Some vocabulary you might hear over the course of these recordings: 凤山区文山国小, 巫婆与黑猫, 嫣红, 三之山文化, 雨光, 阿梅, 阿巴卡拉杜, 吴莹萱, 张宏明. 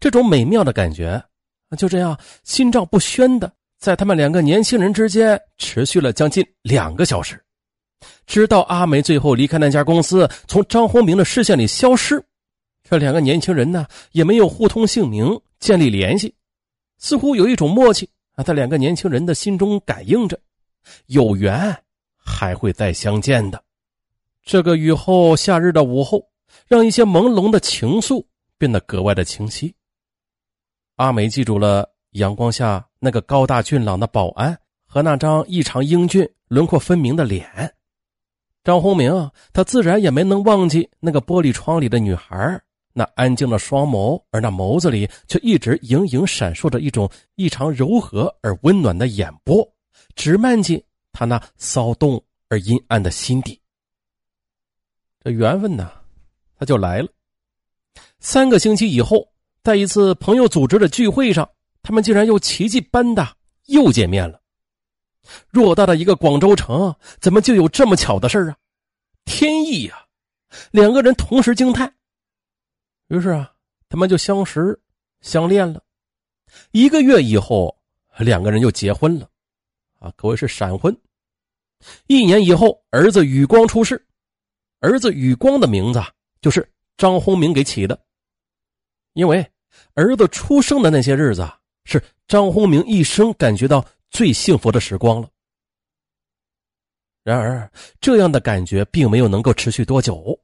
这种美妙的感觉就这样心照不宣的在他们两个年轻人之间持续了将近2个小时，直到阿梅最后离开那家公司，从张宏明的视线里消失。这两个年轻人呢也没有互通姓名，建立联系，似乎有一种默契在两个年轻人的心中感应着，有缘还会再相见的。这个雨后夏日的午后，让一些朦胧的情愫变得格外的清晰。阿梅记住了阳光下那个高大俊朗的保安和那张异常英俊轮廓分明的脸。张宏明他自然也没能忘记那个玻璃窗里的女孩，那安静的双眸，而那眸子里却一直盈盈闪烁着一种异常柔和而温暖的眼波，直漫进他那骚动而阴暗的心底。这缘分呢他就来了。3个星期以后，在一次朋友组织的聚会上，他们竟然又奇迹般的又见面了。偌大的一个广州城，怎么就有这么巧的事啊？天意啊！两个人同时惊叹，于是他们就相识相恋了。1个月以后，两个人就结婚了可谓是闪婚。1年以后，儿子雨光出世。儿子雨光的名字就是张宏明给起的，因为儿子出生的那些日子是张宏明一生感觉到最幸福的时光了。然而这样的感觉并没有能够持续多久，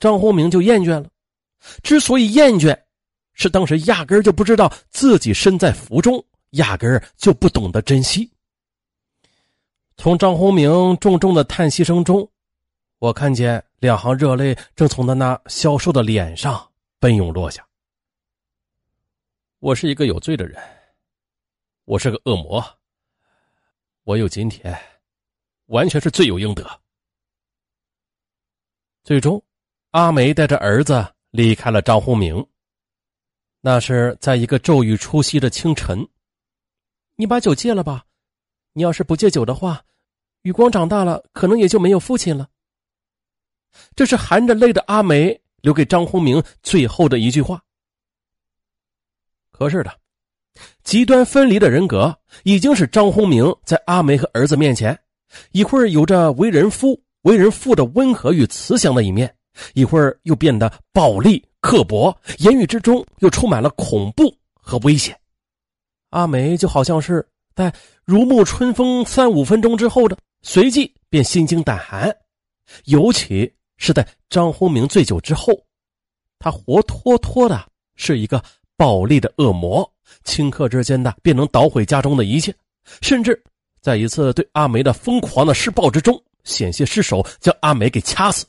张宏明就厌倦了。之所以厌倦，是当时压根儿就不知道自己身在福中，压根儿就不懂得珍惜。从张宏明重重的叹息声中，我看见2行热泪正从他那消瘦的脸上奔涌落下。我是一个有罪的人，我是个恶魔，我有今天完全是罪有应得。最终阿梅带着儿子离开了张宏明。那是在一个骤雨初息的清晨。你把酒戒了吧，你要是不戒酒的话，雨光长大了可能也就没有父亲了。这是含着泪的阿梅留给张宏明最后的一句话。可是的，极端分离的人格已经使张宏明在阿梅和儿子面前，一会儿有着为人夫为人父的温和与慈祥的一面，一会儿又变得暴力刻薄，言语之中又充满了恐怖和危险。阿梅就好像是在如沐春风3-5分钟之后的，随即便心惊胆寒。尤其是在张宏明醉酒之后，他活脱脱的是一个暴力的恶魔，顷刻之间的便能捣毁家中的一切，甚至在一次对阿梅的疯狂的施暴之中，险些失手将阿梅给掐死。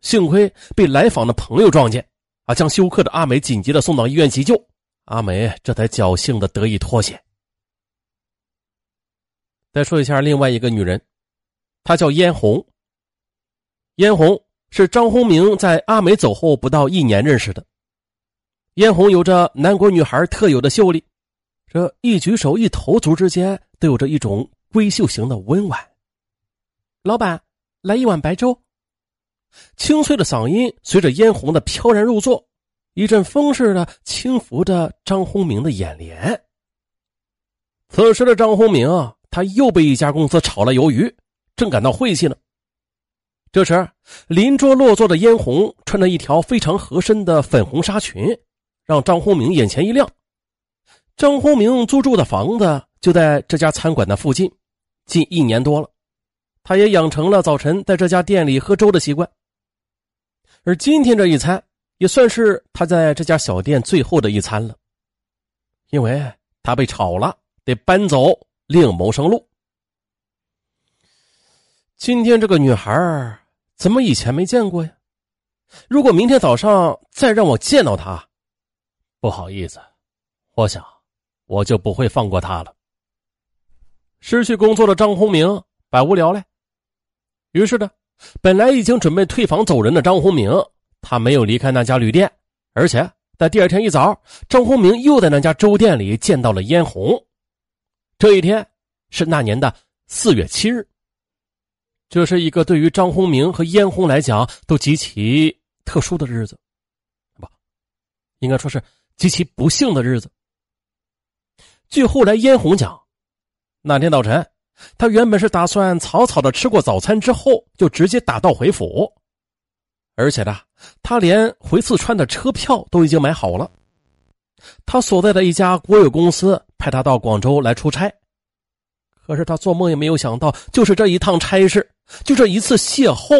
幸亏被来访的朋友撞见将休克的阿梅紧急的送到医院急救，阿梅这才侥幸的得以脱险。再说一下另外一个女人，她叫嫣红。嫣红是张宏明在阿梅走后不到1年认识的。嫣红有着南国女孩特有的秀丽，这一举手一投足之间都有着一种闺秀型的温婉。老板，来1碗白粥。清脆的嗓音随着嫣红的飘然入座，一阵风似的轻拂着张宏明的眼帘。此时的张宏明他又被一家公司炒了鱿鱼，正感到晦气呢。这时邻桌落座的嫣红穿着一条非常合身的粉红纱裙，让张宏明眼前一亮。张宏明租住的房子就在这家餐馆的附近，近1年多了，他也养成了早晨在这家店里喝粥的习惯。而今天这一餐也算是他在这家小店最后的一餐了，因为他被炒了，得搬走另谋生路。今天这个女孩怎么以前没见过呀？如果明天早上再让我见到她，不好意思，我想我就不会放过她了。失去工作的张宏明百无聊赖，于是呢，本来已经准备退房走人的张宏明，他没有离开那家旅店，而且在第2天一早，张宏明又在那家粥店里见到了嫣红。这一天是那年的4月7日。这是一个对于张宏明和嫣红来讲都极其特殊的日子，应该说是极其不幸的日子。据后来燕红讲，那天早晨他原本是打算草草的吃过早餐之后就直接打道回府，而且呢，他连回四川的车票都已经买好了。他所在的一家国有公司派他到广州来出差，可是他做梦也没有想到，就是这一趟差事，就这一次邂逅，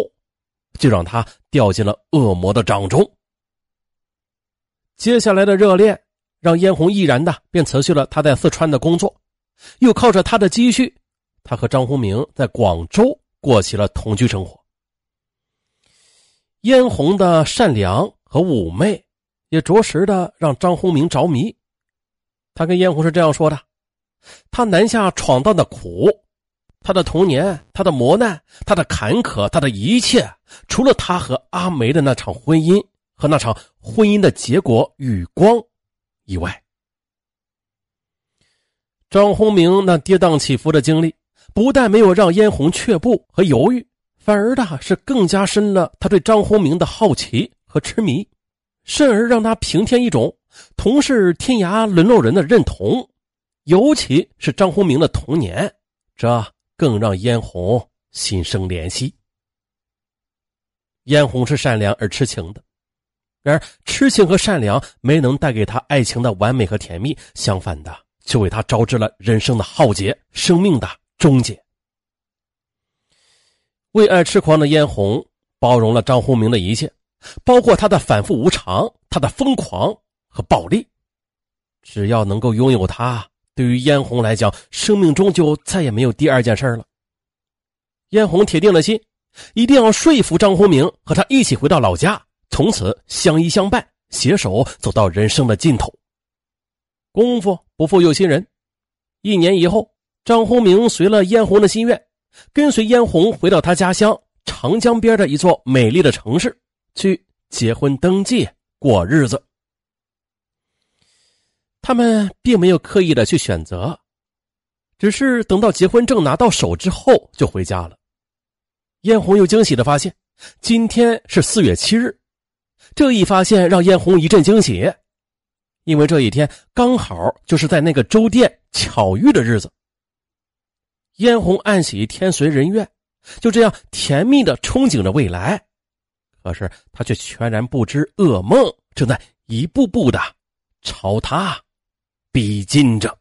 就让他掉进了恶魔的掌中。接下来的热恋让燕红毅然的便辞去了他在四川的工作，又靠着他的积蓄，他和张宏明在广州过起了同居生活。燕红的善良和妩媚也着实的让张宏明着迷。他跟燕红是这样说的，他南下闯荡的苦，他的童年，他的磨难，他的坎坷，他的一切，除了他和阿梅的那场婚姻和那场婚姻的结果与光以外，张宏明那跌宕起伏的经历不但没有让燕红却步和犹豫，反而的是更加深了他对张宏明的好奇和痴迷，甚而让他平添一种同是天涯沦落人的认同。尤其是张宏明的童年，这更让燕红心生怜惜。燕红是善良而痴情的，然而痴情和善良没能带给他爱情的完美和甜蜜，相反的就为他招致了人生的浩劫，生命的终结。为爱痴狂的燕红包容了张宏明的一切，包括他的反复无常，他的疯狂和暴力。只要能够拥有他，对于燕红来讲，生命中就再也没有第二件事了。燕红铁定了心，一定要说服张宏明和他一起回到老家，从此相依相伴，携手走到人生的尽头。功夫不负有心人，一年以后，张宏明随了燕红的心愿，跟随燕红回到他家乡长江边的一座美丽的城市去结婚登记过日子。他们并没有刻意的去选择，只是等到结婚证拿到手之后就回家了。燕红又惊喜的发现今天是4月7日，这一发现让燕红一阵惊喜，因为这一天刚好就是在那个粥店巧遇的日子。燕红暗喜天随人愿，就这样甜蜜的憧憬着未来，可是他却全然不知噩梦正在一步步的朝他逼近着。